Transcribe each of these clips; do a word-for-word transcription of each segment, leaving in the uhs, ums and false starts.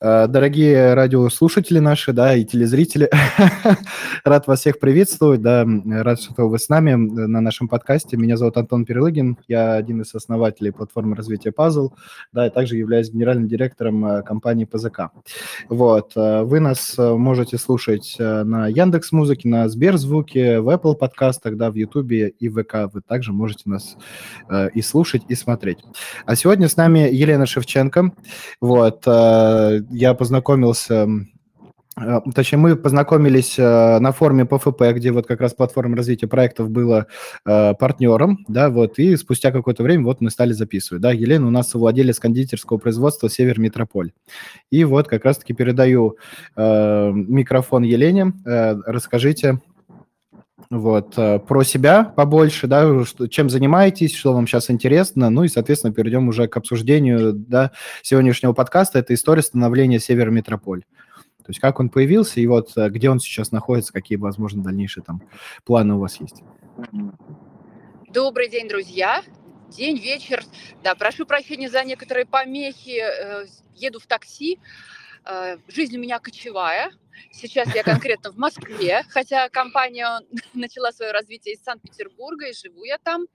Дорогие радиослушатели наши, да, и телезрители, рад вас всех приветствовать, да, рад, что вы с нами на нашем подкасте. Меня зовут Антон Перелыгин, я один из основателей платформы развития Puzzle, да, и также являюсь генеральным директором компании ПЗК. Вот, вы нас можете слушать на Яндекс.Музыке, на Сберзвуке, в Apple подкастах, да, в Ютубе и в ВК. Вы также можете нас и слушать, и смотреть. А сегодня с нами Елена Шевченко, вот, я познакомился, точнее, мы познакомились на форуме ПФП, где вот как раз платформа развития проектов была партнером, да, вот, и спустя какое-то время вот мы стали записывать, да, Елена у нас совладелец кондитерского производства «Север Метрополь». И вот как раз-таки передаю микрофон Елене, расскажите, вот, про себя побольше, да, чем занимаетесь, что вам сейчас интересно, ну и, соответственно, перейдем уже к обсуждению, да, сегодняшнего подкаста, это история становления «Север Метрополь», то есть как он появился и вот где он сейчас находится, какие, возможно, дальнейшие там планы у вас есть. Добрый день, друзья, день, вечер, да, прошу прощения за некоторые помехи, еду в такси. Жизнь у меня кочевая. Сейчас я конкретно в Москве, хотя компания начала свое развитие из Санкт-Петербурга, и живу я там.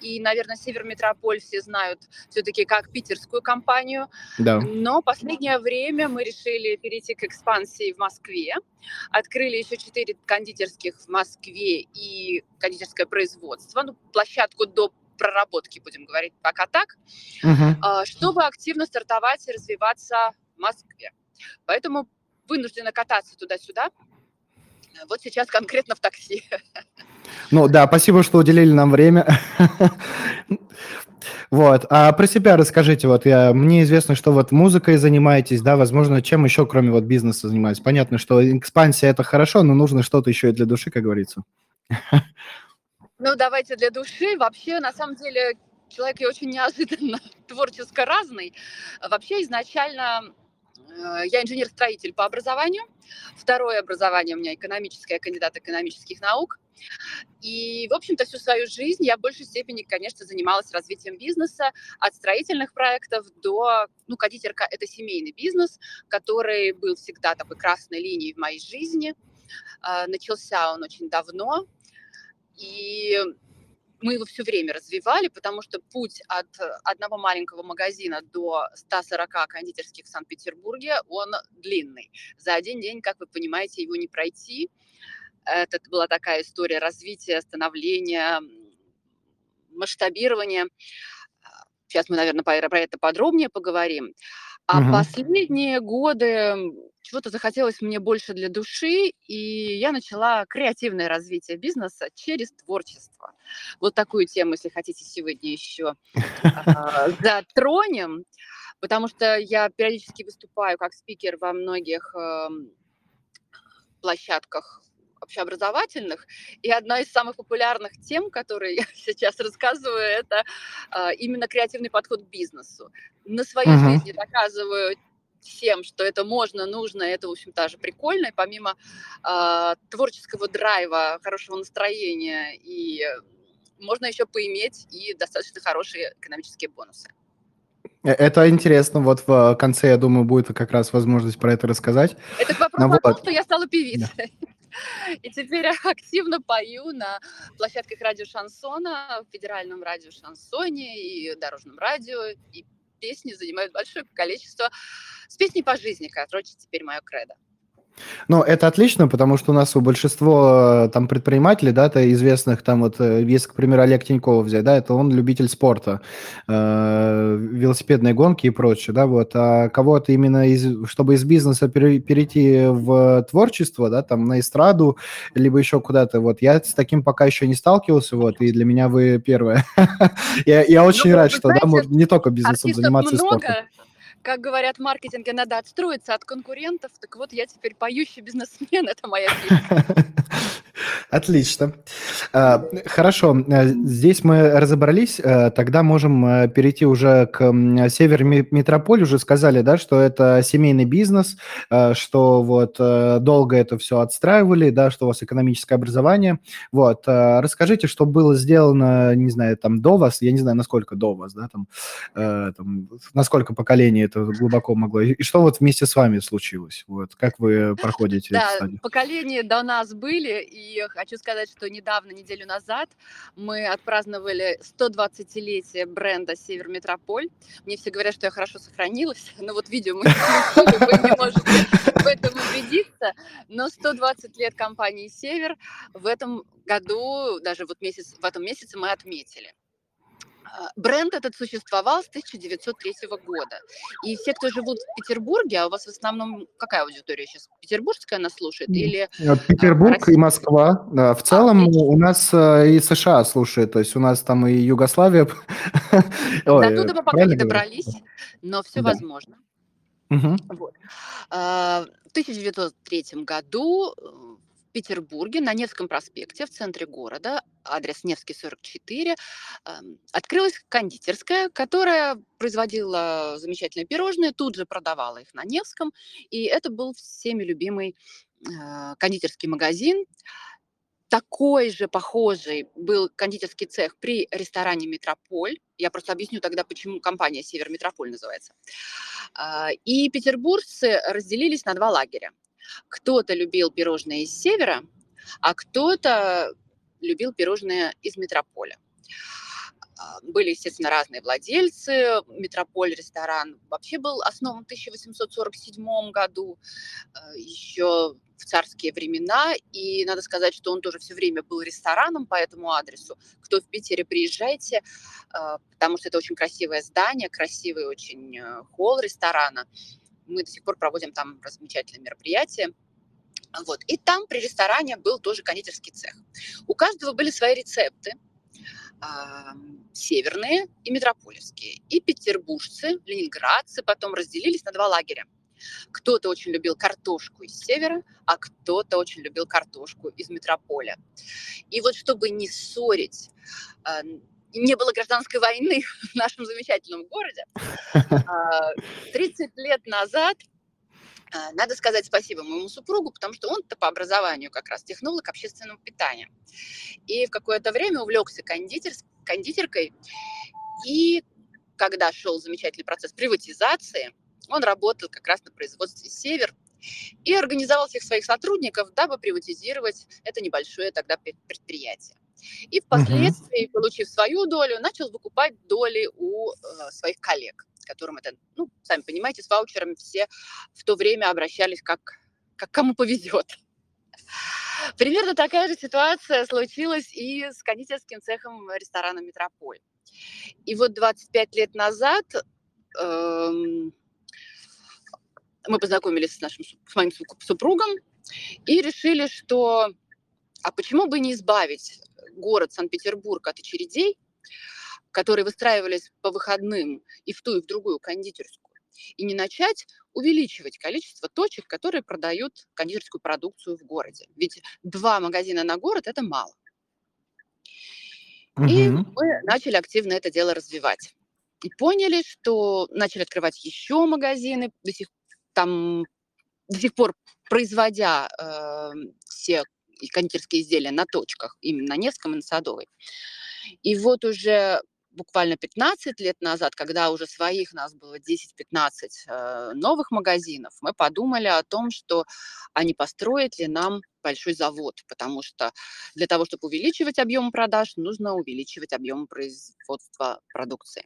И, наверное, «Север Метрополь» все знают все-таки как питерскую компанию. Да. Но последнее время мы решили перейти к экспансии в Москве. Открыли еще четыре кондитерских в Москве и кондитерское производство, ну, площадку до проработки, будем говорить пока так, угу. Чтобы активно стартовать и развиваться в Москве. Поэтому вынуждена кататься туда-сюда. Вот сейчас конкретно в такси. Ну да, спасибо, что уделили нам время. Вот, а про себя расскажите, вот, я, мне известно, что вот музыкой занимаетесь, да, возможно, чем еще, кроме вот бизнеса, занимаетесь. Понятно, что экспансия – это хорошо, но нужно что-то еще и для души, как говорится. Ну давайте для души. Вообще, на самом деле, человек я очень неожиданно творческо разный. Вообще, изначально... Я инженер-строитель по образованию. Второе образование у меня экономическое, кандидат экономических наук. И, в общем-то, всю свою жизнь я в большей степени, конечно, занималась развитием бизнеса от строительных проектов до... Ну, кондитерка – это семейный бизнес, который был всегда такой красной линией в моей жизни. Начался он очень давно. И... Мы его все время развивали, потому что путь от одного маленького магазина до ста сорока кондитерских в Санкт-Петербурге, он длинный. За один день, как вы понимаете, его не пройти. Это была такая история развития, становления, масштабирования. Сейчас мы, наверное, про это подробнее поговорим. А угу. Последние годы чего-то захотелось мне больше для души, и я начала креативное развитие бизнеса через творчество. Вот такую тему, если хотите, сегодня еще затронем, потому что я периодически выступаю как спикер во многих площадках общеобразовательных, и одна из самых популярных тем, которые я сейчас рассказываю, это э, именно креативный подход к бизнесу. На своей uh-huh. жизни доказываю всем, что это можно, нужно, это, в общем, даже прикольно, и помимо э, творческого драйва, хорошего настроения, и можно еще поиметь и достаточно хорошие экономические бонусы. Это интересно, вот в конце, я думаю, будет как раз возможность про это рассказать. Это вопрос вот. О том, что я стала певицей. Да. И теперь активно пою на площадках радио Шансона, в федеральном радио Шансоне и дорожном радио. И песни занимают большое количество. С песней по жизни, которая теперь моя кредо. Ну, это отлично, потому что у нас у большинства там предпринимателей, да, то известных, там вот, если, к примеру, Олег Тиньков взять, да, это он любитель спорта, э, велосипедные гонки и прочее, да, вот, а кого-то именно, из, чтобы из бизнеса перейти в творчество, да, там, на эстраду, либо еще куда-то, вот, я с таким пока еще не сталкивался, вот, и для меня вы первые. Я очень рад, что, да, можно не только бизнесом заниматься спортом. Как говорят в маркетинге, надо отстроиться от конкурентов. Так вот, я теперь поющий бизнесмен, это моя фишка. Отлично. Хорошо, здесь мы разобрались, тогда можем перейти уже к Север Метрополь. Уже сказали, да, что это семейный бизнес, что вот долго это все отстраивали, да, что у вас экономическое образование. Вот, расскажите, что было сделано, не знаю, там до вас, я не знаю, насколько до вас, да, там, там насколько поколений это глубоко могло, и что вот вместе с вами случилось, вот, как вы проходите да, эту стадию? Поколения до нас были, и хочу сказать, что недавно, неделю назад, мы отпраздновали сто двадцатилетие бренда «Север Метрополь». Мне все говорят, что я хорошо сохранилась, но вот видео мы не можем в этом убедиться, но сто двадцать лет компании «Север» в этом году, даже вот месяц, в этом месяце мы отметили. Бренд этот существовал с тысяча девятьсот третьего года. И все, кто живут в Петербурге, а у вас в основном какая аудитория сейчас? Петербургская нас слушает? Или Петербург Россия? И Москва. Да, в целом а, у нас и США слушают, то есть у нас там и Югославия. До туда мы пока не добрались, но все да. возможно. Угу. Вот. В тысяча девятьсот третьем году в Петербурге на Невском проспекте в центре города, адрес Невский, сорок четыре, открылась кондитерская, которая производила замечательные пирожные, тут же продавала их на Невском, и это был всеми любимый кондитерский магазин. Такой же похожий был кондитерский цех при ресторане «Метрополь». Я просто объясню тогда, почему компания «Север Метрополь» называется. И петербуржцы разделились на два лагеря. Кто-то любил пирожные из «Севера», а кто-то любил пирожные из «Метрополя». Были, естественно, разные владельцы. «Метрополь» ресторан вообще был основан в тысяча восемьсот сорок седьмом году, еще в царские времена. И надо сказать, что он тоже все время был рестораном по этому адресу. Кто в Питере, приезжайте, потому что это очень красивое здание, красивый очень холл ресторана. Мы до сих пор проводим там замечательные мероприятия. Вот. И там при ресторане был тоже кондитерский цех. У каждого были свои рецепты. Северные и метрополевские. И петербуржцы, ленинградцы потом разделились на два лагеря. Кто-то очень любил картошку из севера, а кто-то очень любил картошку из метрополя. И вот чтобы не ссорить, не было гражданской войны в нашем замечательном городе, тридцать лет назад, надо сказать спасибо моему супругу, потому что он-то по образованию как раз технолог общественного питания. И в какое-то время увлекся кондитер, кондитеркой. И когда шел замечательный процесс приватизации, он работал как раз на производстве «Север» и организовал всех своих сотрудников, дабы приватизировать это небольшое тогда предприятие. И впоследствии, получив свою долю, начал выкупать доли у э, своих коллег, которым это, ну, сами понимаете, с ваучерами все в то время обращались как, как кому повезет. Примерно такая же ситуация случилась и с кондитерским цехом ресторана «Метрополь». И вот двадцать пять лет назад эм, мы познакомились с, нашим, с моим супругом и решили, что а почему бы не избавить город Санкт-Петербург от очередей, которые выстраивались по выходным и в ту, и в другую кондитерскую, и не начать увеличивать количество точек, которые продают кондитерскую продукцию в городе. Ведь два магазина на город – это мало. Угу. И мы начали активно это дело развивать. И поняли, что начали открывать еще магазины, до сих, там, до сих пор производя э, все кондитерские изделия на точках, именно на Невском и на Садовой. И вот уже буквально пятнадцать лет назад, когда уже своих нас было десять-пятнадцать новых магазинов, мы подумали о том, что а не построить ли нам большой завод, потому что для того, чтобы увеличивать объем продаж, нужно увеличивать объем производства продукции.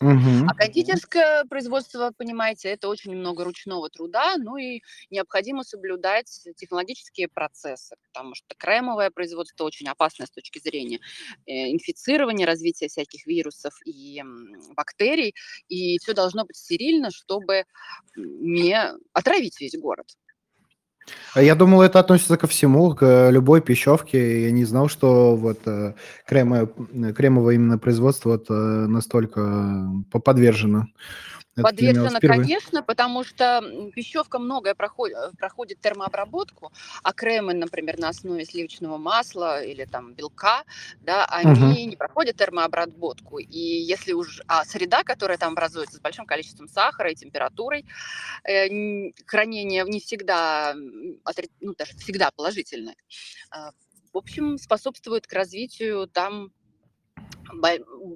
Угу. А кондитерское производство, понимаете, это очень много ручного труда, ну и необходимо соблюдать технологические процессы, потому что кремовое производство очень опасно с точки зрения инфицирования, развития всяких вирусов и бактерий, и все должно быть стерильно, чтобы не отравить весь город. Я думал, это относится ко всему, к любой пищевке. Я не знал, что вот крема, кремовое именно производство вот настолько подвержено Это подвержена, конечно, потому что пищевка многое проходит, проходит термообработку, а кремы, например, на основе сливочного масла или там белка, да, они uh-huh. не проходят термообработку. И если уж а среда, которая там образуется с большим количеством сахара и температурой, э, хранение не всегда, ну, даже всегда положительное, в общем, способствует к развитию там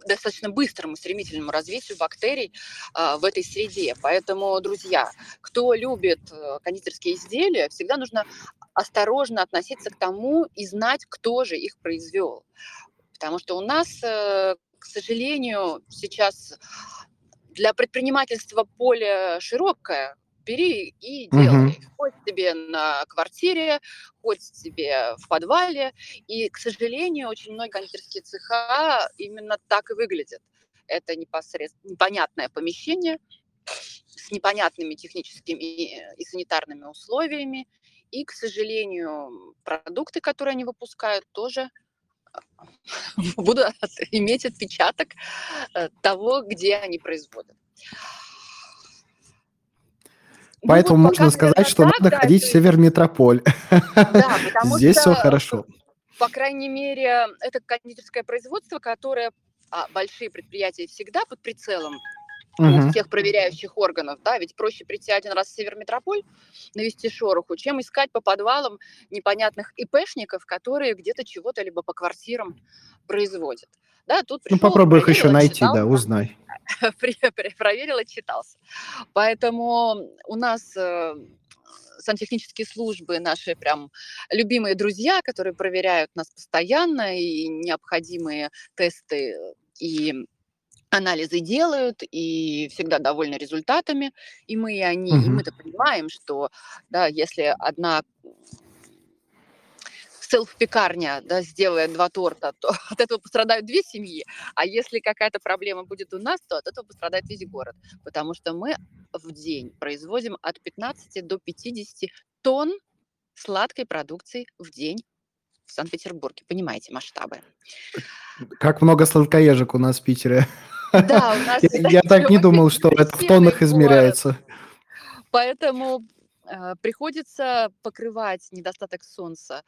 достаточно быстрому, стремительному развитию бактерий а, в этой среде. Поэтому, друзья, кто любит кондитерские изделия, всегда нужно осторожно относиться к тому и знать, кто же их произвел. Потому что у нас, к сожалению, сейчас для предпринимательства поле широкое. Бери и делай. Угу. Хоть тебе на квартире, хоть тебе в подвале. И, к сожалению, очень многие кондитерские цеха именно так и выглядят. Это непосредственно непонятное помещение с непонятными техническими и санитарными условиями. И, к сожалению, продукты, которые они выпускают, тоже будут иметь отпечаток того, где они производят. Поэтому ну, можно сказать, так, что надо да, ходить в Северметрополь. Да, здесь что, все хорошо. По крайней мере, это кондитерское производство, которое а, большие предприятия всегда под прицелом угу. всех проверяющих органов. Да, ведь проще прийти один раз в Северметрополь, навести шороху, чем искать по подвалам непонятных ИПшников, которые где-то чего-то либо по квартирам производят. Да, тут пришел, ну, попробуй их еще найти, читал, да, узнай. Проверил, отчитался. Поэтому у нас э, сантехнические службы, наши прям любимые друзья, которые проверяют нас постоянно, и необходимые тесты и анализы делают, и всегда довольны результатами. И мы, и они, угу. и мы-то понимаем, что да, если одна... селф-пекарня, да, сделает два торта, то от этого пострадают две семьи, а если какая-то проблема будет у нас, то от этого пострадает весь город, потому что мы в день производим от пятнадцати до пятидесяти тонн сладкой продукции в день в Санкт-Петербурге. Понимаете масштабы? Как много сладкоежек у нас в Питере. Да, у нас... Я так не думал, что это в тоннах измеряется. Поэтому приходится покрывать недостаток солнца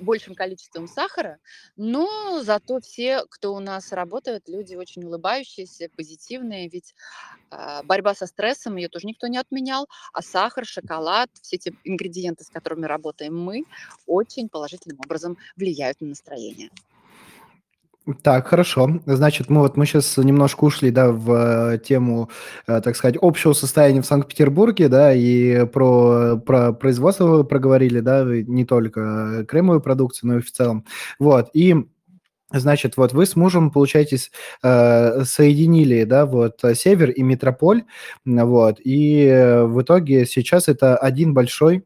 большим количеством сахара, но зато все, кто у нас работает, люди очень улыбающиеся, позитивные, ведь э, борьба со стрессом, ее тоже никто не отменял, а сахар, шоколад, все эти ингредиенты, с которыми работаем мы, очень положительным образом влияют на настроение. Так, хорошо. Значит, мы вот мы сейчас немножко ушли, да, в тему, так сказать, общего состояния в Санкт-Петербурге, да, и про, про производство проговорили, да, не только кремовую продукцию, но и в целом. Вот, и... Значит, вот вы с мужем, получается, соединили, да, вот север и метрополь, вот, и в итоге сейчас это один большой...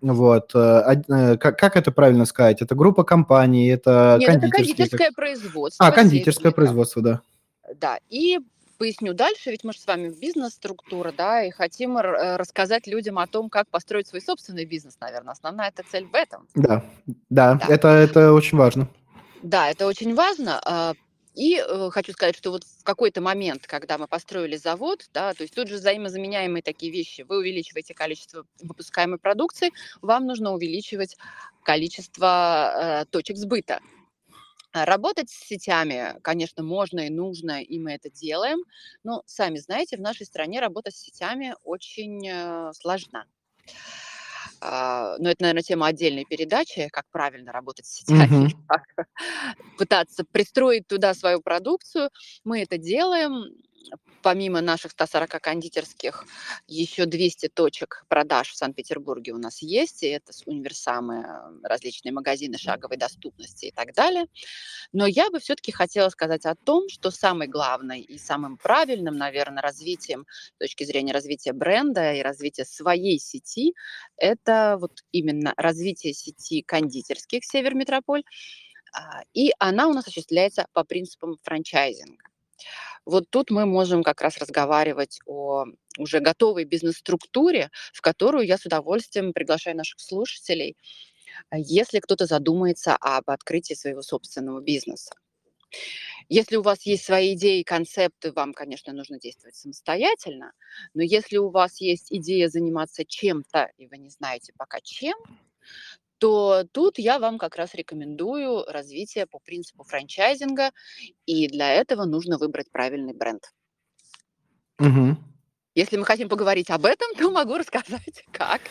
Вот. Как, как это правильно сказать? Это группа компаний, это Нет, кондитерские... это кондитерское так... производство. А, кондитерское производство, да. Да, и поясню дальше, ведь мы же с вами в бизнес-структура, да, и хотим рассказать людям о том, как построить свой собственный бизнес, наверное. Основная эта цель в этом. Да, да, да. Это, это очень важно. Да, это очень важно. И э, хочу сказать, что вот в какой-то момент, когда мы построили завод, да, то есть тут же взаимозаменяемые такие вещи, вы увеличиваете количество выпускаемой продукции, вам нужно увеличивать количество э, точек сбыта. Работать с сетями, конечно, можно и нужно, и мы это делаем, но, сами знаете, в нашей стране работа с сетями очень э, сложна. Но это, наверное, тема отдельной передачи, как правильно работать с сетями, mm-hmm. как пытаться пристроить туда свою продукцию. Мы это делаем. Помимо наших ста сорока кондитерских, еще двести точек продаж в Санкт-Петербурге у нас есть. И это универсамы, различные магазины шаговой доступности и так далее. Но я бы все-таки хотела сказать о том, что самый главный и самым правильным, наверное, развитием, с точки зрения развития бренда и развития своей сети, это вот именно развитие сети кондитерских «Северметрополь». И она у нас осуществляется по принципам франчайзинга. Вот тут мы можем как раз разговаривать о уже готовой бизнес-структуре, в которую я с удовольствием приглашаю наших слушателей, если кто-то задумается об открытии своего собственного бизнеса. Если у вас есть свои идеи, концепты, вам, конечно, нужно действовать самостоятельно, но если у вас есть идея заниматься чем-то, и вы не знаете пока чем, то тут я вам как раз рекомендую развитие по принципу франчайзинга, и для этого нужно выбрать правильный бренд. Угу. Если мы хотим поговорить об этом, то могу рассказать, как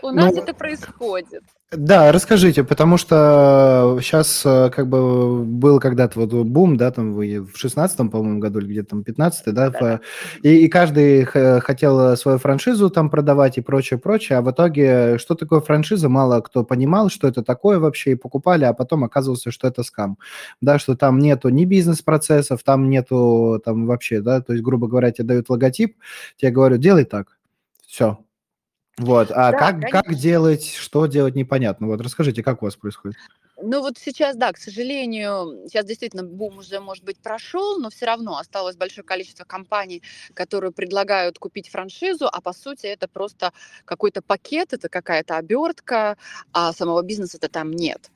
у нас ну, это происходит. Да, расскажите, потому что сейчас как бы был когда-то вот бум, да, там вы в шестнадцатом, по-моему, году или где-то там пятнадцатый, да, да. И, и каждый хотел свою франшизу там продавать и прочее, прочее, а в итоге что такое франшиза, мало кто понимал, что это такое вообще, и покупали, а потом оказывалось, что это скам, да, что там нету ни бизнес-процессов, там нету там вообще, да, то есть, грубо говоря, тебе дают логотип, тебе говорю, делай так, все. Вот, а да, как, как делать, что делать, непонятно. Вот, расскажите, как у вас происходит? Ну вот сейчас, да, к сожалению, сейчас действительно бум уже, может быть, прошел, но все равно осталось большое количество компаний, которые предлагают купить франшизу, а по сути это просто какой-то пакет, это какая-то обертка, а самого бизнеса-то там нет.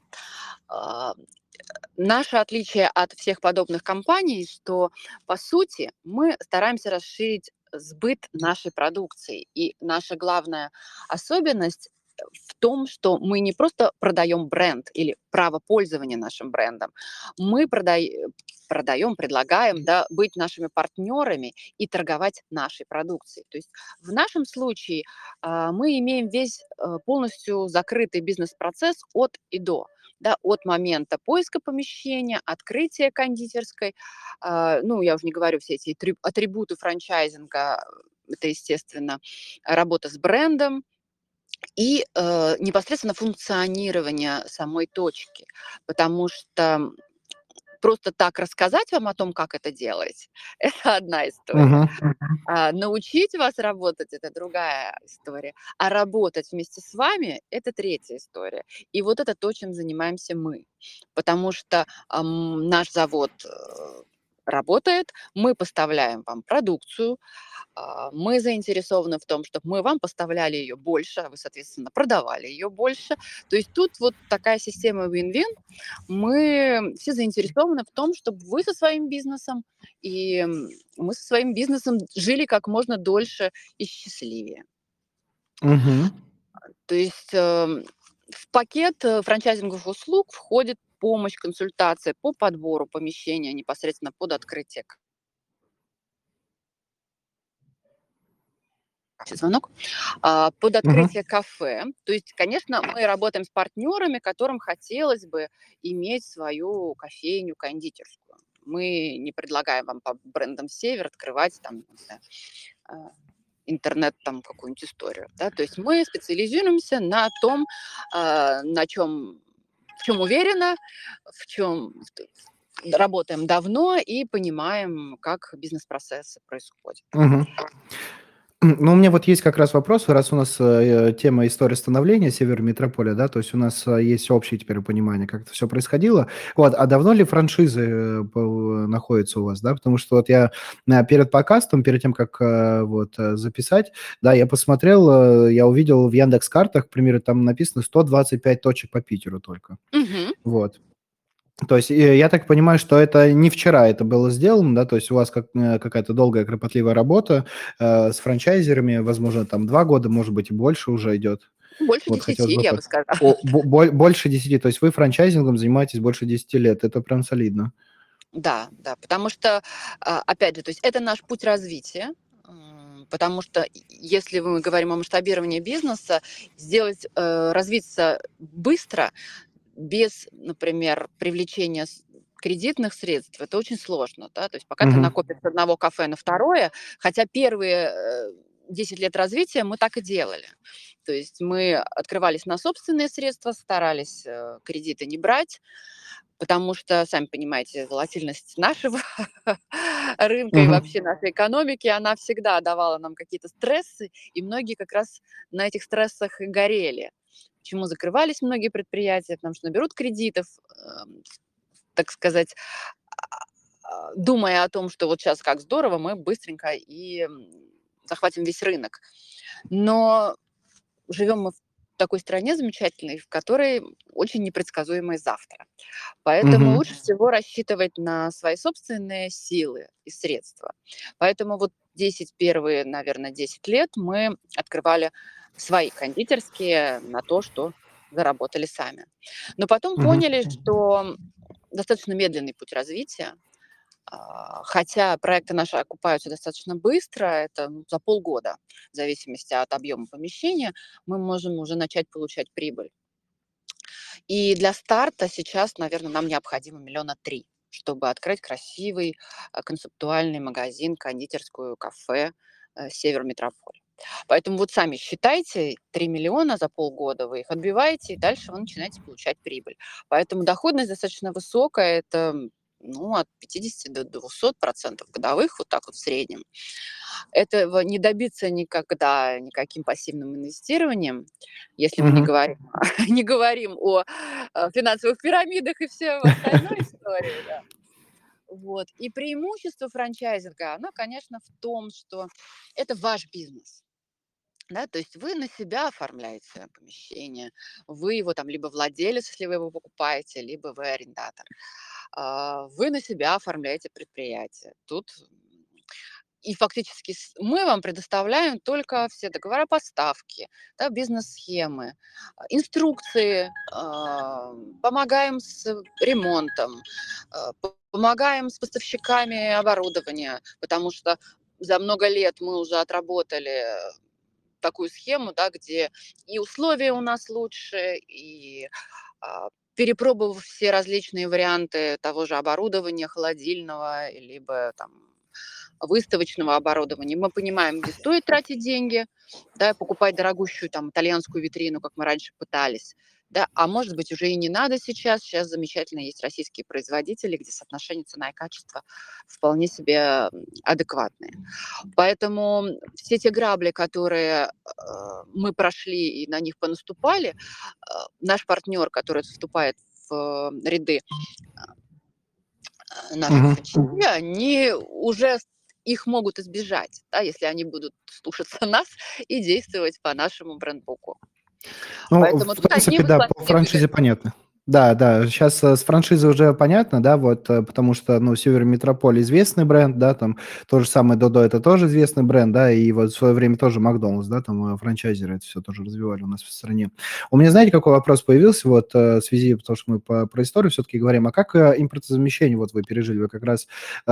Наше отличие от всех подобных компаний, что по сути мы стараемся расширить сбыт нашей продукции. И наша главная особенность в том, что мы не просто продаем бренд или право пользования нашим брендом, мы продаем, продаем предлагаем да, быть нашими партнерами и торговать нашей продукцией. То есть в нашем случае мы имеем весь полностью закрытый бизнес-процесс от и до. Да, от момента поиска помещения, открытия кондитерской, э, ну, я уже не говорю все эти атрибуты франчайзинга, это, естественно, работа с брендом и э, непосредственно функционирование самой точки, потому что просто так рассказать вам о том, как это делать, это одна история. Uh-huh. А научить вас работать – это другая история. А работать вместе с вами – это третья история. И вот это то, чем занимаемся мы. Потому что э, наш завод э, работает, мы поставляем вам продукцию, э, мы заинтересованы в том, чтобы мы вам поставляли ее больше, а вы, соответственно, продавали ее больше. То есть тут вот такая система win-win. Мы все заинтересованы в том, чтобы вы со своим бизнесом и мы со своим бизнесом жили как можно дольше и счастливее. Угу. То есть э, в пакет франчайзинговых услуг входит помощь, консультация по подбору помещения непосредственно под открытие. Звонок. Под открытие uh-huh. кафе. То есть, конечно, мы работаем с партнерами, которым хотелось бы иметь свою кофейню, кондитерскую. Мы не предлагаем вам по брендам «Север» открывать там, не знаю, интернет, там какую-нибудь историю. Да? То есть мы специализируемся на том, на чем... в чем уверена, в чем работаем давно и понимаем, как бизнес-процессы происходят. Угу. Ну, у меня вот есть как раз вопрос, раз у нас э, тема истории становления Северметрополя, да, то есть у нас э, есть общее теперь понимание, как это все происходило. Вот, а давно ли франшизы э, находятся у вас, да, потому что вот я э, перед подкастом, перед тем, как э, вот записать, да, я посмотрел, э, я увидел в Яндекс.Картах, к примеру, там написано сто двадцать пять точек по Питеру только, mm-hmm. вот. То есть я так понимаю, что это не вчера это было сделано, да, то есть у вас как, какая-то долгая, кропотливая работа э, с франчайзерами, возможно, там два года, может быть, и больше уже идет. Больше вот, десяти, бы, я бы сказала. О, больше десяти, то есть вы франчайзингом занимаетесь больше десяти лет, это прям солидно. Да, да, потому что, опять же, то есть это наш путь развития. Потому что, если мы говорим о масштабировании бизнеса, сделать, развиться быстро – без, например, привлечения кредитных средств, это очень сложно. Да? То есть пока mm-hmm. ты накопишь с одного кафе на второе, хотя первые десять лет развития мы так и делали. То есть мы открывались на собственные средства, старались кредиты не брать, потому что, сами понимаете, волатильность нашего рынка и вообще нашей экономики, она всегда давала нам какие-то стрессы, и многие как раз на этих стрессах и горели. Почему закрывались многие предприятия? Потому что наберут кредитов, так сказать, думая о том, что вот сейчас как здорово, мы быстренько и захватим весь рынок. Но живем мы в такой стране замечательной, в которой очень непредсказуемое завтра. Поэтому угу. лучше всего рассчитывать на свои собственные силы и средства. Поэтому вот десять первые, наверное, десять лет мы открывали свои кондитерские на то, что заработали сами. Но потом угу. поняли, что достаточно медленный путь развития, хотя проекты наши окупаются достаточно быстро, это за полгода, в зависимости от объема помещения, мы можем уже начать получать прибыль. И для старта сейчас, наверное, нам необходимо миллиона три, чтобы открыть красивый концептуальный магазин, кондитерскую, кафе «Север Метрополь». Поэтому вот сами считайте, три миллиона за полгода вы их отбиваете, и дальше вы начинаете получать прибыль. Поэтому доходность достаточно высокая, это ну, от пятидесяти до двухсот процентов годовых, вот так вот в среднем. Этого не добиться никогда никаким пассивным инвестированием, если мы mm-hmm. не, говорим, не говорим о финансовых пирамидах и всей остальной истории. Да. Вот. И преимущество франчайзинга, оно, конечно, в том, что это ваш бизнес. Да, то есть вы на себя оформляете помещение, вы его там либо владелец, если вы его покупаете, либо вы арендатор. Вы на себя оформляете предприятие. Тут и фактически мы вам предоставляем только все договора поставки, да, бизнес-схемы, инструкции, помогаем с ремонтом, помогаем с поставщиками оборудования, потому что за много лет мы уже отработали такую схему, да, где и условия у нас лучше, и а, перепробовав все различные варианты того же оборудования холодильного, либо там, выставочного оборудования, мы понимаем, где стоит тратить деньги, да, покупать дорогущую там, итальянскую витрину, как мы раньше пытались, да, а может быть уже и не надо сейчас, сейчас замечательно есть российские производители, где соотношение цена и качество вполне себе адекватные. Поэтому все те грабли, которые э, мы прошли и на них понаступали, э, наш партнер, который вступает в э, ряды э, наших учителей, mm-hmm. они уже их могут избежать, да, если они будут слушаться нас и действовать по нашему брендбуку. Ну, поэтому в принципе, да, по франшизе понятно. Да, да, сейчас с франшизой уже понятно, да, вот, потому что, ну, Север Метрополь известный бренд, да, там, то же самое Додо, это тоже известный бренд, да, и вот в свое время тоже Макдоналдс, да, там, франчайзеры это все тоже развивали у нас в стране. У меня, знаете, какой вопрос появился, вот, в связи, потому что мы по, про историю все-таки говорим, а как импортозамещение, вот, вы пережили, вы как раз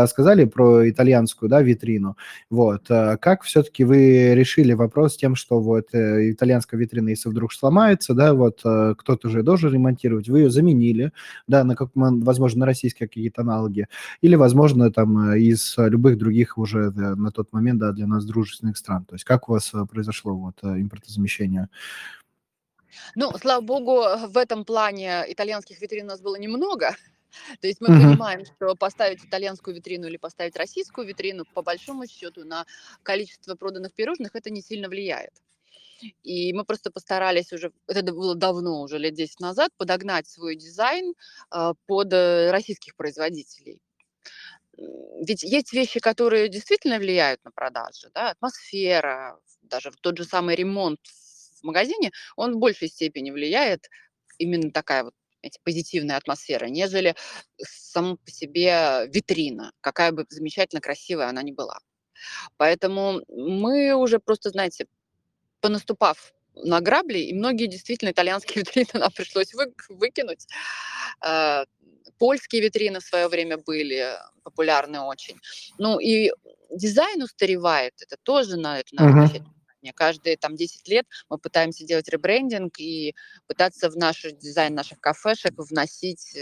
сказали про итальянскую, да, витрину, вот, как все-таки вы решили вопрос тем, что, вот, итальянская витрина, если вдруг сломается, да, вот, кто-то же должен ремонтировать, вы заменили, да, на, как, возможно, на российские какие-то аналоги, или, возможно, там из любых других уже да, на тот момент, да, для нас дружественных стран. То есть как у вас произошло вот импортозамещение? Ну, слава богу, в этом плане итальянских витрин у нас было немного. То есть мы uh-huh. понимаем, что поставить итальянскую витрину или поставить российскую витрину, по большому счету, на количество проданных пирожных это не сильно влияет. И мы просто постарались уже, это было давно, уже лет десять назад, подогнать свой дизайн под российских производителей. Ведь есть вещи, которые действительно влияют на продажи, да, атмосфера, даже тот же самый ремонт в магазине, он в большей степени влияет, именно такая вот эти позитивная атмосфера, нежели сама по себе витрина, какая бы замечательно красивая она ни была. Поэтому мы уже просто, знаете, понаступав на грабли, и многие действительно итальянские витрины нам пришлось вы, выкинуть. Польские витрины в свое время были популярны очень. Ну и дизайн устаревает, это тоже на это надо обращать внимание. Каждые там десять лет мы пытаемся делать ребрендинг и пытаться в наш дизайн наших кафешек вносить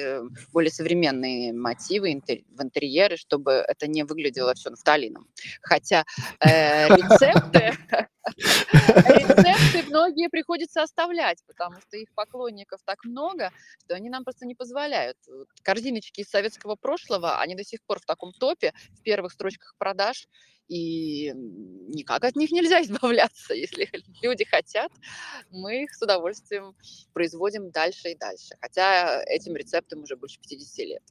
более современные мотивы в интерьеры, чтобы это не выглядело все нафталином. Хотя э, рецепты... Рецепты многие приходится оставлять, потому что их поклонников так много, что они нам просто не позволяют. Корзиночки из советского прошлого, они до сих пор в таком топе, в первых строчках продаж, и никак от них нельзя избавляться. Если люди хотят, мы их с удовольствием производим дальше и дальше, хотя этим рецептам уже больше пятидесяти лет.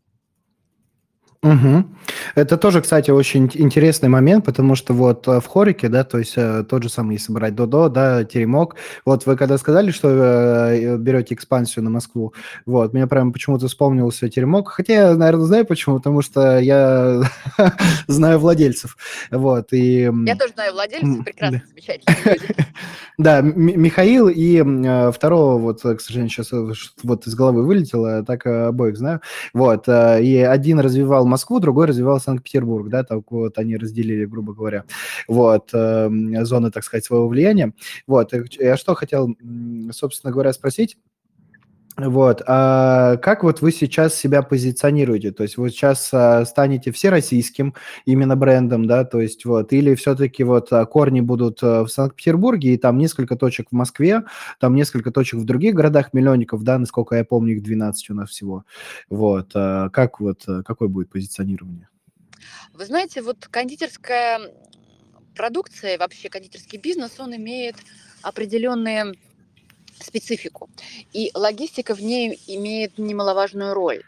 Мгм. Это тоже, кстати, очень ин- интересный момент, потому что вот э, в хорике, да, то есть э, тот же самый, если брать Додо, да, Теремок, вот вы когда сказали, что э, э, берете экспансию на Москву, вот, мне прям почему-то вспомнился Теремок, хотя я, наверное, знаю почему, потому что я знаю владельцев, вот, и... Я м, тоже знаю владельцев, м, да. прекрасные, замечательные люди. Да, М- М- Михаил и м, э, второго, вот, э, к сожалению, сейчас вот из головы вылетело, так э, обоих знаю. Вот, э, и один развивал Москву, другой развивал Санкт-Петербург, да, так вот они разделили, грубо говоря, вот, э, м, зоны, так сказать, своего влияния. Вот, и ч- я что хотел, м, собственно говоря, спросить, вот, а как вот вы сейчас себя позиционируете? То есть вы сейчас а, станете всероссийским именно брендом, да, то есть вот, или все-таки вот а, корни будут а, в Санкт-Петербурге, и там несколько точек в Москве, там несколько точек в других городах миллионников, да, насколько я помню, их двенадцать у нас всего. Вот, а, как вот, а, какое будет позиционирование? Вы знаете, вот кондитерская м, продукция, вообще кондитерский бизнес, он имеет определенные специфику. И логистика в ней имеет немаловажную роль.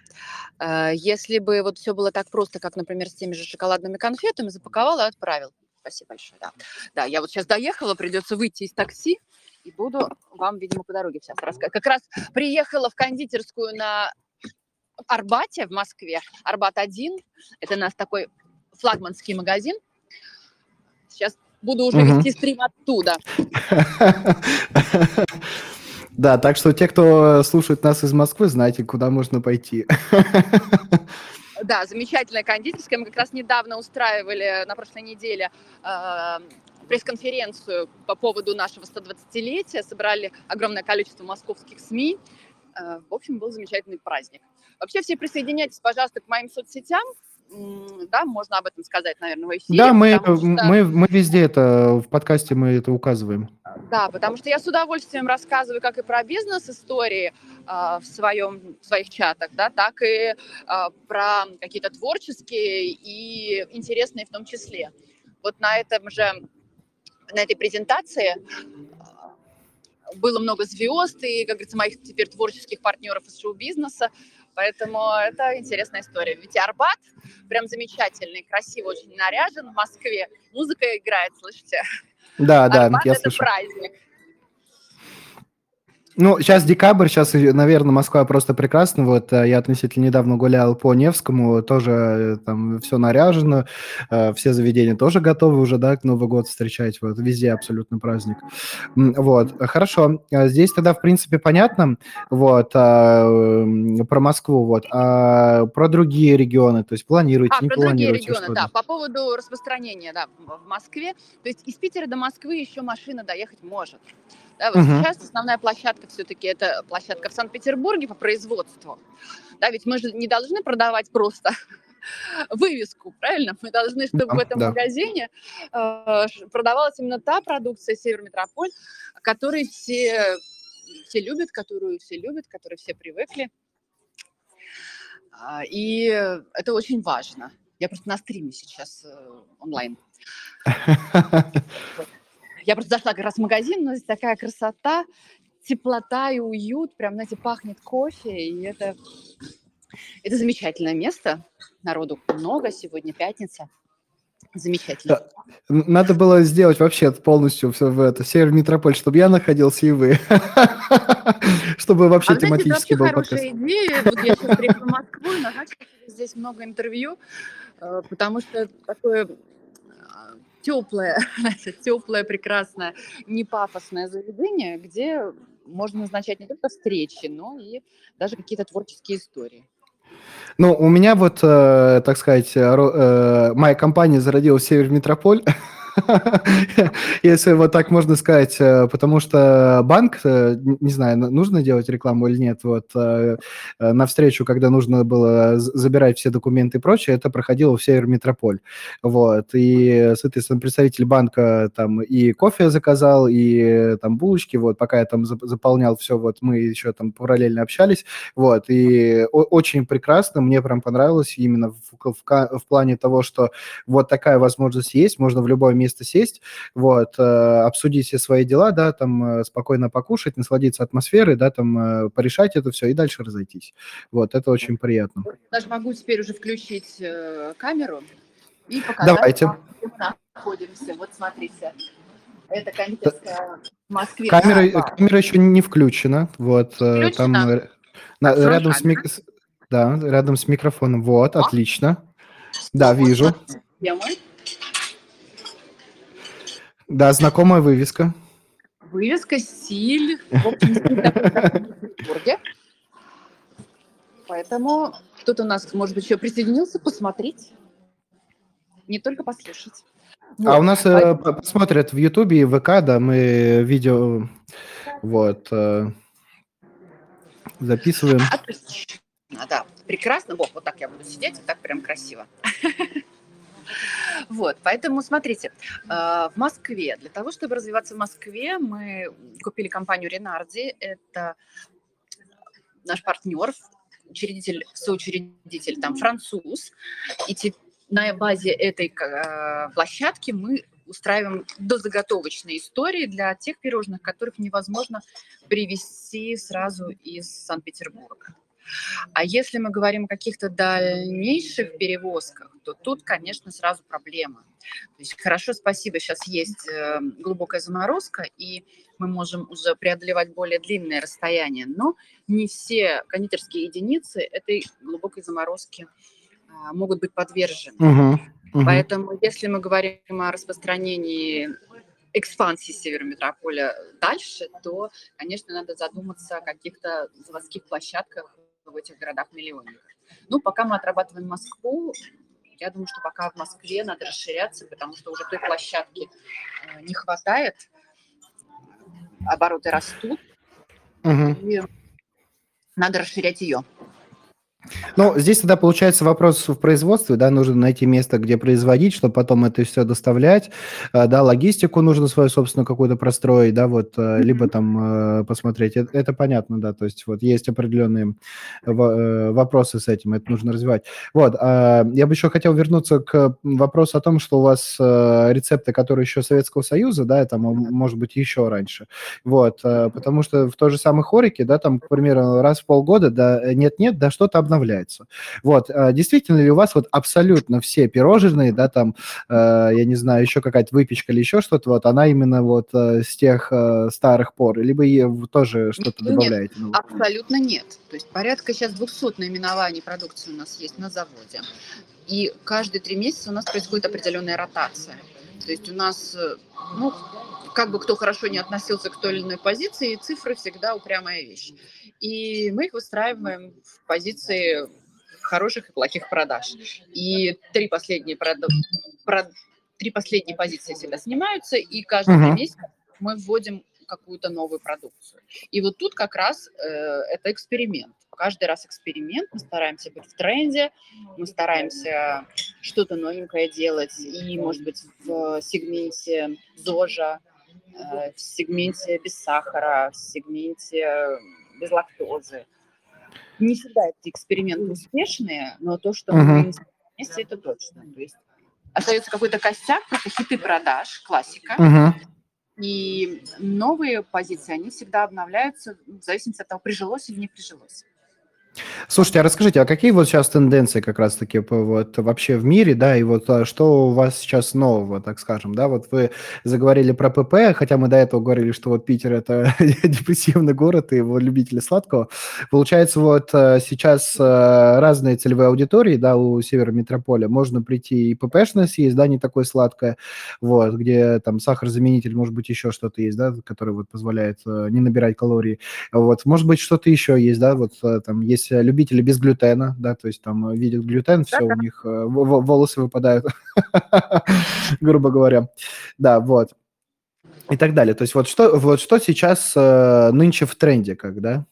Э, Если бы вот все было так просто, как, например, с теми же шоколадными конфетами, запаковал и отправил. Спасибо большое, да. Да, я вот сейчас доехала, придется выйти из такси и буду вам, видимо, по дороге сейчас рассказывать. Как раз приехала в кондитерскую на Арбате в Москве. Арбат один. Это наш такой флагманский магазин. Сейчас буду уже Мгм. вести стрим оттуда. Да, так что те, кто слушает нас из Москвы, знаете, куда можно пойти. Да, замечательная кондитерская. Мы как раз недавно устраивали на прошлой неделе э, пресс-конференцию по поводу нашего стодвадцатилетия. Собрали огромное количество московских СМИ. Э, в общем, был замечательный праздник. Вообще все присоединяйтесь, пожалуйста, к моим соцсетям. М, Да, можно об этом сказать, наверное, в эфире, Да, мы, потому что, мы, мы везде это, в подкасте мы это указываем. да, потому что я с удовольствием рассказываю как и про бизнес-истории а, в, своем, в своих чатах, да, так и а, про какие-то творческие и интересные в том числе. Вот на этом же, на этой презентации а, было много звезд и, как говорится, моих теперь творческих партнеров из шоу-бизнеса, поэтому это интересная история. Ведь и Арбат прям замечательный, красиво очень наряжен в Москве, музыка играет, слышите? Да, да, Арбат– я это слышу. праздник. Ну, сейчас декабрь, сейчас, наверное, Москва просто прекрасна. Вот э, я относительно недавно гулял по Невскому, тоже э, там все наряжено, э, все заведения тоже готовы уже, да, к Новый год встречать. Вот везде абсолютно праздник. М, Вот, э, хорошо. Э, Здесь тогда, в принципе, понятно, вот, а, м, про Москву, вот. А про другие регионы, то есть планируете, А, не про другие планируете регионы, да, что-то? по поводу распространения, да, в в Москве. То есть из Питера до Москвы еще машина доехать может. Да, вот Мгм. сейчас основная площадка все-таки это площадка в Санкт-Петербурге по производству. Да, ведь мы же не должны продавать просто вывеску, правильно? Мы должны, чтобы в Да, этом да. магазине э, ш- продавалась именно та продукция Северметрополь, которую все, все любят, которую все любят, к которой все привыкли. А, И э, это очень важно. Я просто на стриме сейчас э, онлайн. Я просто зашла как раз в магазин, но здесь такая красота, теплота и уют. Прям, знаете, пахнет кофе. И это, это замечательное место. Народу много. Сегодня пятница. Замечательно. Да. Н- Надо было сделать вообще это полностью все в это, север метрополь, чтобы я находился и вы. Чтобы А вообще вы знаете, это тематически вообще был подкаст. хорошая идея. Вот я сейчас приехала в Москву и назначила себе здесь много интервью, э, потому что это такое теплое, теплое, прекрасное, не пафосное заведение, где можно назначать не только встречи, но и даже какие-то творческие истории. Ну, у меня вот, э, так сказать, э, ро- э, моя компания зародилась север метрополь. Если вот так можно сказать, э, потому что банк, э, н- не знаю, н- нужно делать рекламу или нет, вот э, э, на встречу, когда нужно было з- забирать все документы и прочее, это проходило в Север Метрополь. Вот, и, соответственно, представитель банка там и кофе заказал, и э, там булочки, вот, пока я там зап- заполнял все, вот мы еще там параллельно общались, вот, и о- очень прекрасно, мне прям понравилось именно в в ка- в плане того, что вот такая возможность есть, можно в любой место сесть, вот, обсудить все свои дела, да, там спокойно покушать, насладиться атмосферой, да, там порешать это все и дальше разойтись. Вот, это очень приятно. Даже могу теперь уже включить камеру и показать, Давайте. Где мы находимся. Вот, смотрите. Это кондитерская в Москве. Камера, да, камера еще не включена. Вот, включена. Там, на, рядом, с ми... да, рядом с микрофоном. Вот, О. отлично. Да, вижу. Да, знакомая вывеска. Вывеска, стиль. В общем, стиль. Поэтому кто-то у нас, может быть, еще присоединился посмотреть. Не только послушать. Вот. А у нас э, смотрят в Ютубе и ВК, да, мы видео вот, э, записываем. А, да, прекрасно. Вот, вот так я буду сидеть, вот так прям красиво. Вот, поэтому смотрите, в Москве, для того, чтобы развиваться в Москве, мы купили компанию Ренарди, это наш партнер, учредитель, соучредитель, там француз, и теперь на базе этой площадки мы устраиваем дозаготовочные истории для тех пирожных, которых невозможно привезти сразу из Санкт-Петербурга. А если мы говорим о каких-то дальнейших перевозках, то тут, конечно, сразу проблема. То есть, хорошо, спасибо, сейчас есть глубокая заморозка, и мы можем уже преодолевать более длинные расстояния, но не все кондитерские единицы этой глубокой заморозки могут быть подвержены. Угу, угу. Поэтому, если мы говорим о распространении экспансии Северометрополя дальше, то, конечно, надо задуматься о каких-то заводских площадках в этих городах-миллионниках. Ну, пока мы отрабатываем Москву, я думаю, что пока в Москве надо расширяться, потому что уже той площадки не хватает, обороты растут, угу. и надо расширять ее. Ну, здесь тогда получается вопрос в производстве, да, нужно найти место, где производить, чтобы потом это все доставлять, да, логистику нужно свою собственную какую-то простроить, да, вот, либо там посмотреть, это, это понятно, да, то есть вот есть определенные вопросы с этим, это нужно развивать. Вот, я бы еще хотел вернуться к вопросу о том, что у вас рецепты, которые еще Советского Союза, да, там, может быть, еще раньше, вот, потому что в той же самой хорике, да, там, к примеру, раз в полгода, да, нет-нет, да, что-то обновляется. Обновляется. Вот, действительно ли у вас вот абсолютно все пирожные, да, там, э, я не знаю, еще какая-то выпечка или еще что-то, вот, она именно вот э, с тех э, старых пор, либо вы тоже что-то добавляете? Нет, абсолютно нет. То есть порядка сейчас двухсот наименований продукции у нас есть на заводе, и каждые три месяца у нас происходит определенная ротация. То есть у нас, ну, как бы кто хорошо не относился к той или иной позиции, цифры всегда упрямая вещь. И мы их выстраиваем в позиции хороших и плохих продаж. И три последние, прод... Про... три последние позиции всегда снимаются, и каждый uh-huh. месяц мы вводим какую-то новую продукцию. И вот тут как раз э, это эксперимент. Каждый раз эксперимент, мы стараемся быть в тренде, мы стараемся что-то новенькое делать, и, может быть, в сегменте ЗОЖа, в сегменте без сахара, в сегменте без лактозы. Не всегда эти эксперименты успешные, но то, что мы делаем вместе, это точно. То есть остается какой-то костяк, просто хиты продаж, классика. Uh-huh. И новые позиции, они всегда обновляются в зависимости от того, прижилось или не прижилось. Слушайте, а расскажите, а какие вот сейчас тенденции как раз-таки вот вообще в мире, да, и вот что у вас сейчас нового, так скажем, да, вот вы заговорили про ПП, хотя мы до этого говорили, что вот Питер – это депрессивный город и его любители сладкого. Получается, вот сейчас разные целевые аудитории, да, у Северометрополя, можно прийти и ППшное съесть, да, не такое сладкое, вот, где там сахарозаменитель, может быть, еще что-то есть, да, который вот позволяет не набирать калорий, вот, может быть, что-то еще есть, да, вот там есть любители без глютена, да, то есть там видят глютен, все, у них волосы выпадают, грубо говоря, да, вот, и так далее. То есть вот что, вот что сейчас э, нынче в тренде, как, да?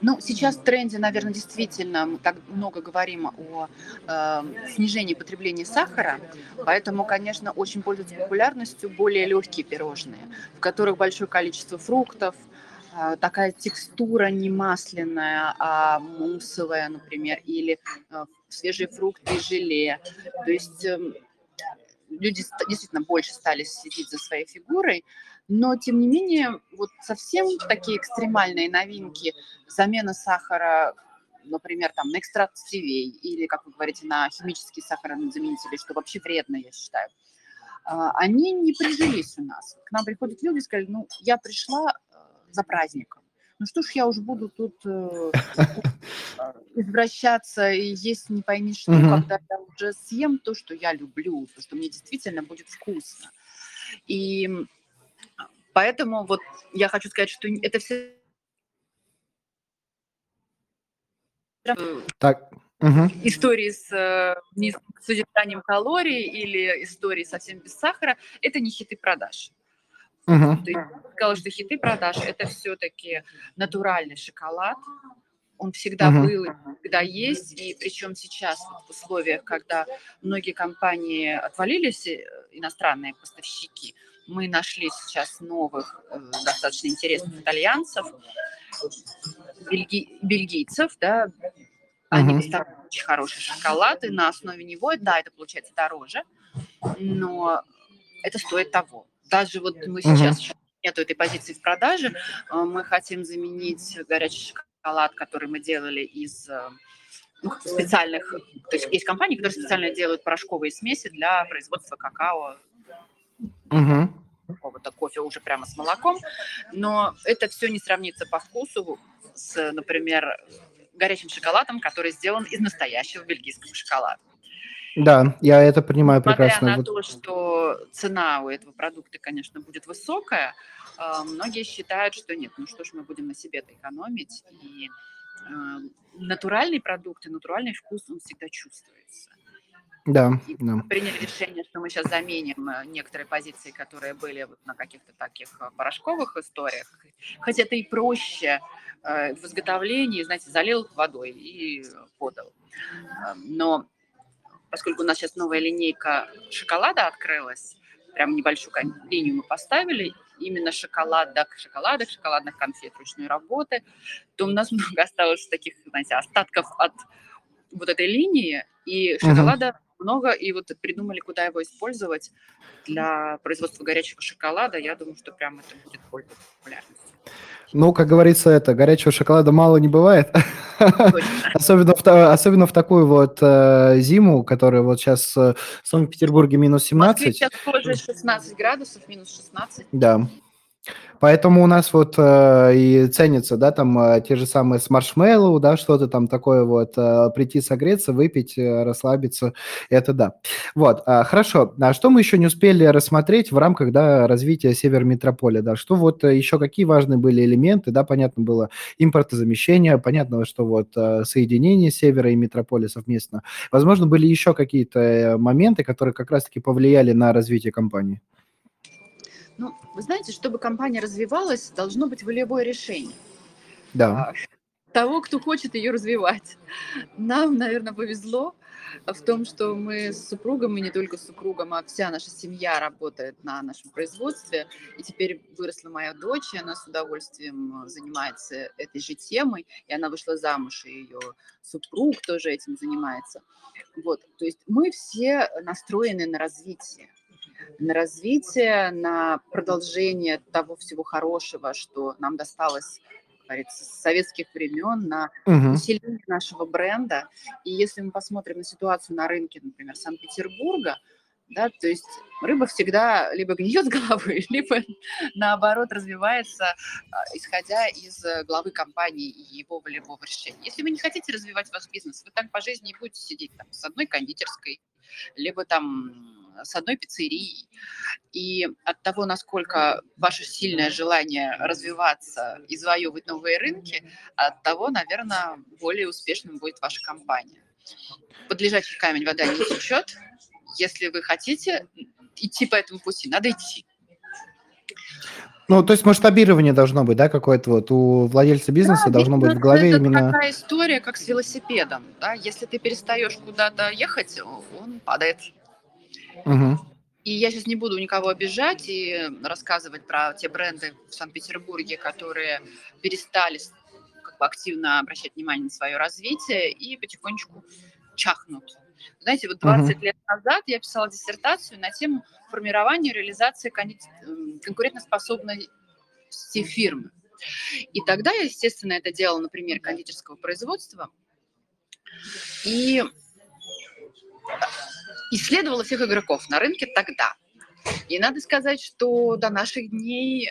Ну, сейчас в тренде, наверное, действительно, мы так много говорим о э, снижении потребления сахара, поэтому, конечно, очень пользуются популярностью более легкие пирожные, в которых большое количество фруктов, такая текстура не масляная, а муссовая, например, или свежие фрукты и желе. То есть люди действительно больше стали следить за своей фигурой, но, тем не менее, вот совсем такие экстремальные новинки, замена сахара, например, там, на экстракт стевей или, как вы говорите, на химические сахарные заменители, что вообще вредно, я считаю, они не прижились у нас. К нам приходят люди и сказали, ну, я пришла за праздником. Ну что ж, я уж буду тут э, извращаться и есть не пойми что, mm-hmm. когда я уже съем то, что я люблю, то, что мне действительно будет вкусно. И поэтому вот я хочу сказать, что это все... Так. Uh-huh. Истории с, с содержанием калорий или истории совсем без сахара, это не хиты продаж. Uh-huh. То есть, я сказала, что хиты продаж – это все-таки натуральный шоколад. Он всегда uh-huh. был, всегда есть. И причем сейчас вот, в условиях, когда многие компании отвалились, иностранные поставщики, мы нашли сейчас новых, э, достаточно интересных итальянцев, бельги, бельгийцев, да, они uh-huh. поставляют очень хороший шоколад, и на основе него, да, это получается дороже, но это стоит того. Даже вот мы сейчас, uh-huh. нету этой позиции в продаже, мы хотим заменить горячий шоколад, который мы делали из ну, специальных, то есть есть компании, которые специально делают порошковые смеси для производства какао, uh-huh. какого-то кофе уже прямо с молоком, но это все не сравнится по вкусу с, например, горячим шоколадом, который сделан из настоящего бельгийского шоколада. Да, я это понимаю прекрасно. Несмотря на то, что цена у этого продукта, конечно, будет высокая, многие считают, что нет, ну что ж, мы будем на себе-то экономить. И натуральный продукт и натуральный вкус, он всегда чувствуется. Да, и да. Приняли решение, что мы сейчас заменим некоторые позиции, которые были вот на каких-то таких порошковых историях. Хотя это и проще в изготовлении, знаете, залил водой и подал. Но поскольку у нас сейчас новая линейка шоколада открылась, прям небольшую линию мы поставили, именно шоколада, шоколадок, шоколадных конфет ручной работы, то у нас много осталось таких, знаете, остатков от вот этой линии, и шоколада uh-huh. много, и вот придумали, куда его использовать для производства горячего шоколада. Я думаю, что прям это будет пользоваться популярностью. Ну, как говорится, это горячего шоколада мало не бывает. Особенно в, особенно в такую вот э, зиму, которая вот сейчас в Санкт-Петербурге минус семнадцать. В Москве сейчас тоже шестнадцать градусов, минус шестнадцать. Да. Поэтому у нас вот э, и ценятся, да, там э, те же самые с маршмеллоу, да, что-то там такое вот, э, прийти согреться, выпить, э, расслабиться, это да. Вот, э, хорошо, а что мы еще не успели рассмотреть в рамках, да, развития Северметрополя, да, что вот еще какие важные были элементы, да, понятно было импортозамещение, понятно, что вот э, соединение Севера и Метрополя совместно, возможно, были еще какие-то моменты, которые как раз-таки повлияли на развитие компании. Ну, вы знаете, чтобы компания развивалась, должно быть волевое решение. Да. Того, кто хочет ее развивать. Нам, наверное, повезло в том, что мы с супругом, и не только с супругом, а вся наша семья работает на нашем производстве. И теперь выросла моя дочь, и она с удовольствием занимается этой же темой. И она вышла замуж, и ее супруг тоже этим занимается. Вот, то есть мы все настроены на развитие. на развитие, на продолжение того всего хорошего, что нам досталось, как говорится, с советских времен, на uh-huh. усиление нашего бренда. И если мы посмотрим на ситуацию на рынке, например, Санкт-Петербурга, да, то есть рыба всегда либо гниет с головы, либо, наоборот, развивается, исходя из главы компании и его волевого решения. Если вы не хотите развивать ваш бизнес, вы так по жизни и будете сидеть там, с одной кондитерской, либо там с одной пиццерией. И от того, насколько ваше сильное желание развиваться и завоевывать новые рынки, от того, наверное, более успешным будет ваша компания. Под лежачий камень вода не течет. Если вы хотите идти по этому пути, надо идти. Ну, то есть масштабирование должно быть, да, какое-то вот у владельца бизнеса, да, должно быть в голове это именно... Это такая история, как с велосипедом, да, если ты перестаешь куда-то ехать, он падает. Угу. И я сейчас не буду никого обижать и рассказывать про те бренды в Санкт-Петербурге, которые перестали как бы активно обращать внимание на свое развитие и потихонечку чахнут. Знаете, вот двадцать uh-huh. лет назад я писала диссертацию на тему формирования и реализации конкурентоспособности фирмы. И тогда я, естественно, это делала на примере кондитерского производства. И исследовала всех игроков на рынке тогда. И надо сказать, что до наших дней э,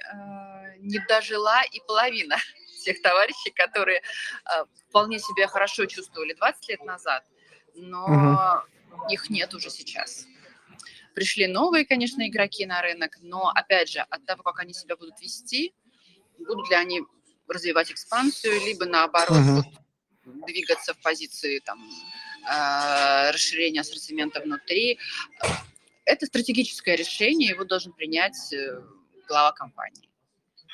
не дожила и половина тех товарищей, которые э, вполне себя хорошо чувствовали двадцать лет назад, но угу. их нет уже сейчас. Пришли новые, конечно, игроки на рынок, но, опять же, от того, как они себя будут вести, будут ли они развивать экспансию, либо, наоборот, угу. двигаться в позиции там, э, расширения ассортимента внутри. Это стратегическое решение, его должен принять глава компании.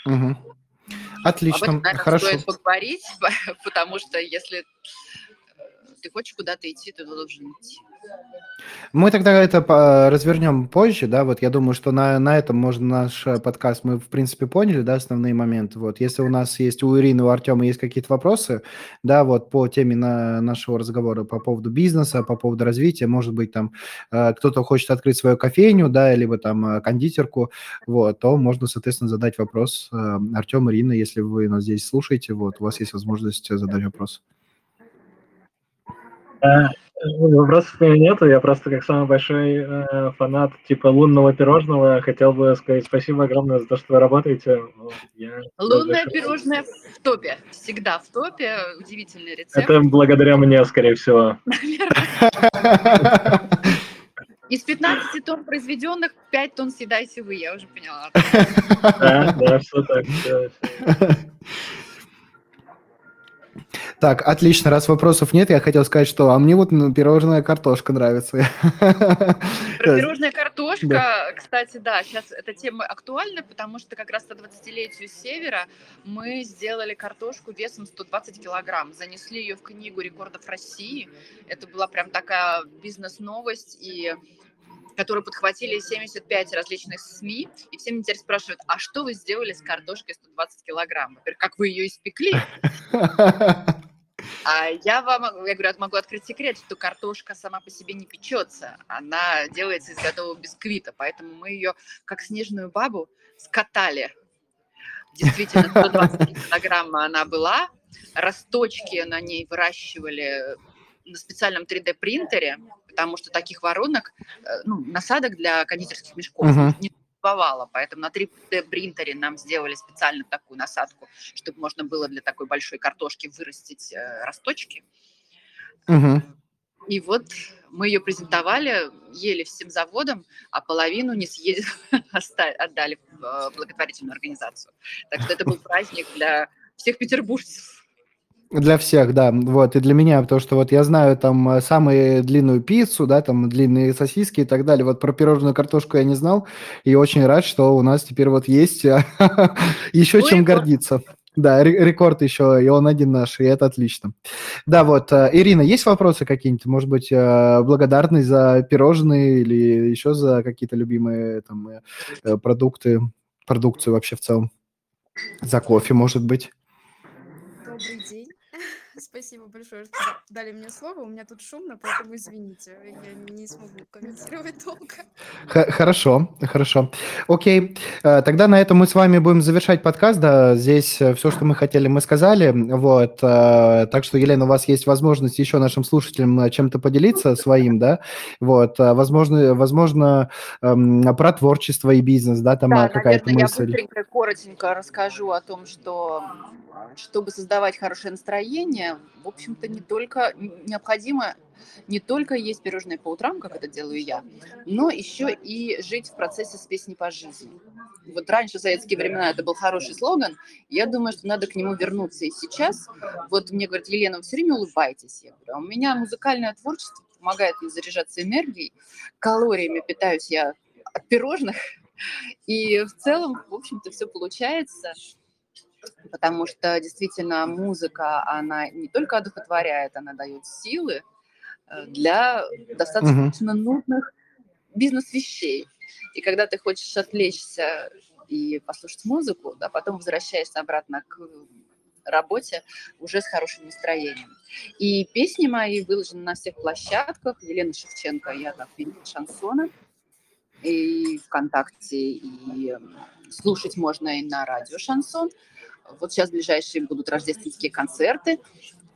Угу. Отлично, об этом, наверное, хорошо. Стоит поговорить, потому что если ты хочешь куда-то идти, ты должен идти. Мы тогда это развернем позже, да, вот я думаю, что на, на этом можно наш подкаст, мы в принципе поняли, да, основные моменты, вот, если у нас есть, у Ирины, у Артема есть какие-то вопросы, да, вот, по теме на, нашего разговора по поводу бизнеса, по поводу развития, может быть, там, кто-то хочет открыть свою кофейню, да, либо там кондитерку, вот, то можно, соответственно, задать вопрос Артему, Ирина, если вы нас здесь слушаете, вот, у вас есть возможность задать вопрос. Вопросов у меня нету, я просто как самый большой э, фанат типа лунного пирожного хотел бы сказать спасибо огромное за то, что вы работаете. Я Лунное большой... пирожное в топе, всегда в топе, удивительный рецепт. Это благодаря мне, скорее всего. Из пятнадцати тонн произведенных, пять тонн съедаете вы, я уже поняла. Да, да, все так, все. Так, отлично, раз вопросов нет, я хотел сказать, что а мне вот ну, пирожная картошка нравится. Про пирожная картошка, да. Кстати, да, сейчас эта тема актуальна, потому что как раз по двадцатилетию Севера мы сделали картошку весом сто двадцать килограмм, занесли ее в Книгу рекордов России, это была прям такая бизнес-новость, и... которую подхватили семьдесят пять различных СМИ, и всем интересно спрашивают, а что вы сделали с картошкой сто двадцать килограмм? Во-первых, как вы ее испекли? А я вам, я говорю, могу открыть секрет, что картошка сама по себе не печется, она делается из готового бисквита, поэтому мы ее, как снежную бабу, скатали. Действительно, сто двадцать килограмма она была, росточки на ней выращивали на специальном три дэ принтере, потому что таких воронок, ну, насадок для кондитерских мешков uh-huh. не бывало, поэтому на три дэ принтере нам сделали специально такую насадку, чтобы можно было для такой большой картошки вырастить э, росточки. Uh-huh. И вот мы ее презентовали, ели всем заводом, а половину не съели, отдали в благотворительную организацию. Так что это был праздник для всех петербуржцев. Для всех, да, вот, и для меня, потому что вот я знаю там самую длинную пиццу, да, там длинные сосиски и так далее, вот про пирожную картошку я не знал, и очень рад, что у нас теперь вот есть еще чем гордиться. Да, рекорд еще, и он один наш, и это отлично. Да, вот, Ирина, есть вопросы какие-нибудь, может быть, благодарность за пирожные или еще за какие-то любимые там продукты, продукцию вообще в целом, за кофе, может быть? Добрый день. Спасибо большое, что дали мне слово. У меня тут шумно, поэтому извините, я не смогу комментировать долго. Х- хорошо, хорошо. Окей, тогда на этом мы с вами будем завершать подкаст. Да, здесь все, что мы хотели, мы сказали. Вот, так что, Елена, у вас есть возможность еще нашим слушателям чем-то поделиться своим, да? Вот, возможно, возможно про творчество и бизнес, да, там да, какая-то наверное, мысль. Да, я быстренько, коротенько расскажу о том, что чтобы создавать хорошее настроение, в общем-то, не только необходимо не только есть пирожные по утрам, как это делаю я, но еще и жить в процессе с песней по жизни. Вот раньше, в советские времена, это был хороший слоган. Я думаю, что надо к нему вернуться и сейчас. Вот мне говорят, Елена, вы все время улыбаетесь. Я говорю, а у меня музыкальное творчество помогает мне заряжаться энергией, калориями питаюсь я от пирожных, и в целом, в общем-то, все получается. Потому что действительно музыка, она не только одухотворяет, она дает силы для достаточно uh-huh. нудных бизнес-вещей. И когда ты хочешь отвлечься и послушать музыку, а да, потом возвращаешься обратно к работе уже с хорошим настроением. И песни мои выложены на всех площадках. Елена Шевченко, я как певица шансона. И ВКонтакте, и слушать можно и на радио «Шансон». Вот сейчас ближайшие будут рождественские концерты.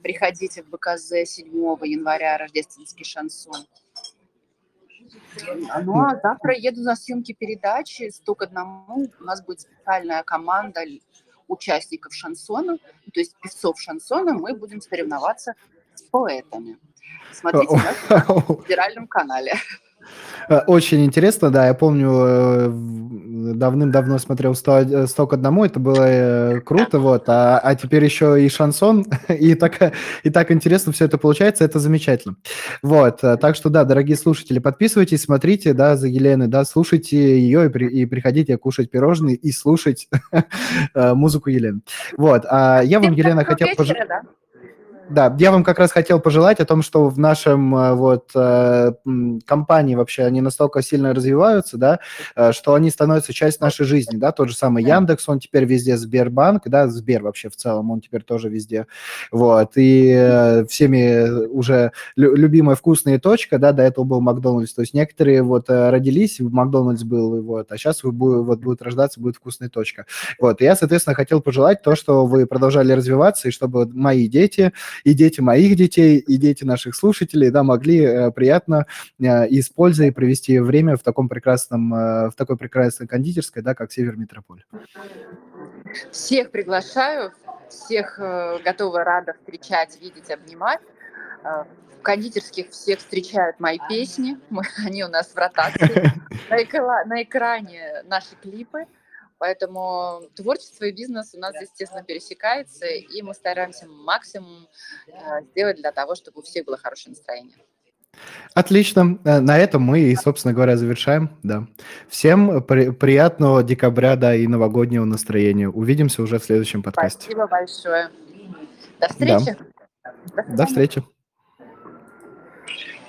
Приходите в БКЗ седьмого января, рождественский шансон. Ну, а завтра еду на съемки передачи «Сто к одному». У нас будет специальная команда участников шансона, то есть певцов шансона. Мы будем соревноваться с поэтами. Смотрите нас на федеральном канале. Очень интересно, да, я помню, давным-давно смотрел «сто к одному», это было круто, вот, а, а теперь еще и шансон, и так, и так интересно все это получается, это замечательно. Вот, так что, да, дорогие слушатели, подписывайтесь, смотрите, да, за Еленой, да, слушайте ее и, при, и приходите кушать пирожные и слушать музыку Елены. Вот, а я вам, Елена, хотел пожелать... Да, я вам как раз хотел пожелать о том, что в нашем вот компании вообще они настолько сильно развиваются, да, что они становятся частью нашей жизни, да, тот же самый Яндекс, он теперь везде, Сбербанк, да, Сбер вообще в целом, он теперь тоже везде, вот, и всеми уже любимая вкусная точка, да, до этого был Макдональдс, то есть некоторые вот родились, Макдональдс был, вот, а сейчас вот будут рождаться, будет вкусная точка, вот, и я, соответственно, хотел пожелать то, что вы продолжали развиваться, и чтобы мои дети... и дети моих детей, и дети наших слушателей, да, могли э, приятно э, и с пользой провести время в таком прекрасном, э, в такой прекрасной кондитерской, да, как Север Метрополь. Всех приглашаю, всех э, готова, рада встречать, видеть, обнимать. Э, в кондитерских всех встречают мои песни, мы, они у нас в ротации, на, экра- на экране наши клипы. Поэтому творчество и бизнес у нас здесь тесно пересекается, и мы стараемся максимум сделать для того, чтобы у всех было хорошее настроение. Отлично. На этом мы и, собственно говоря, завершаем. Да. Всем при- приятного декабря, да, и новогоднего настроения. Увидимся уже в следующем подкасте. Спасибо большое. До встречи. Да. До, До встречи.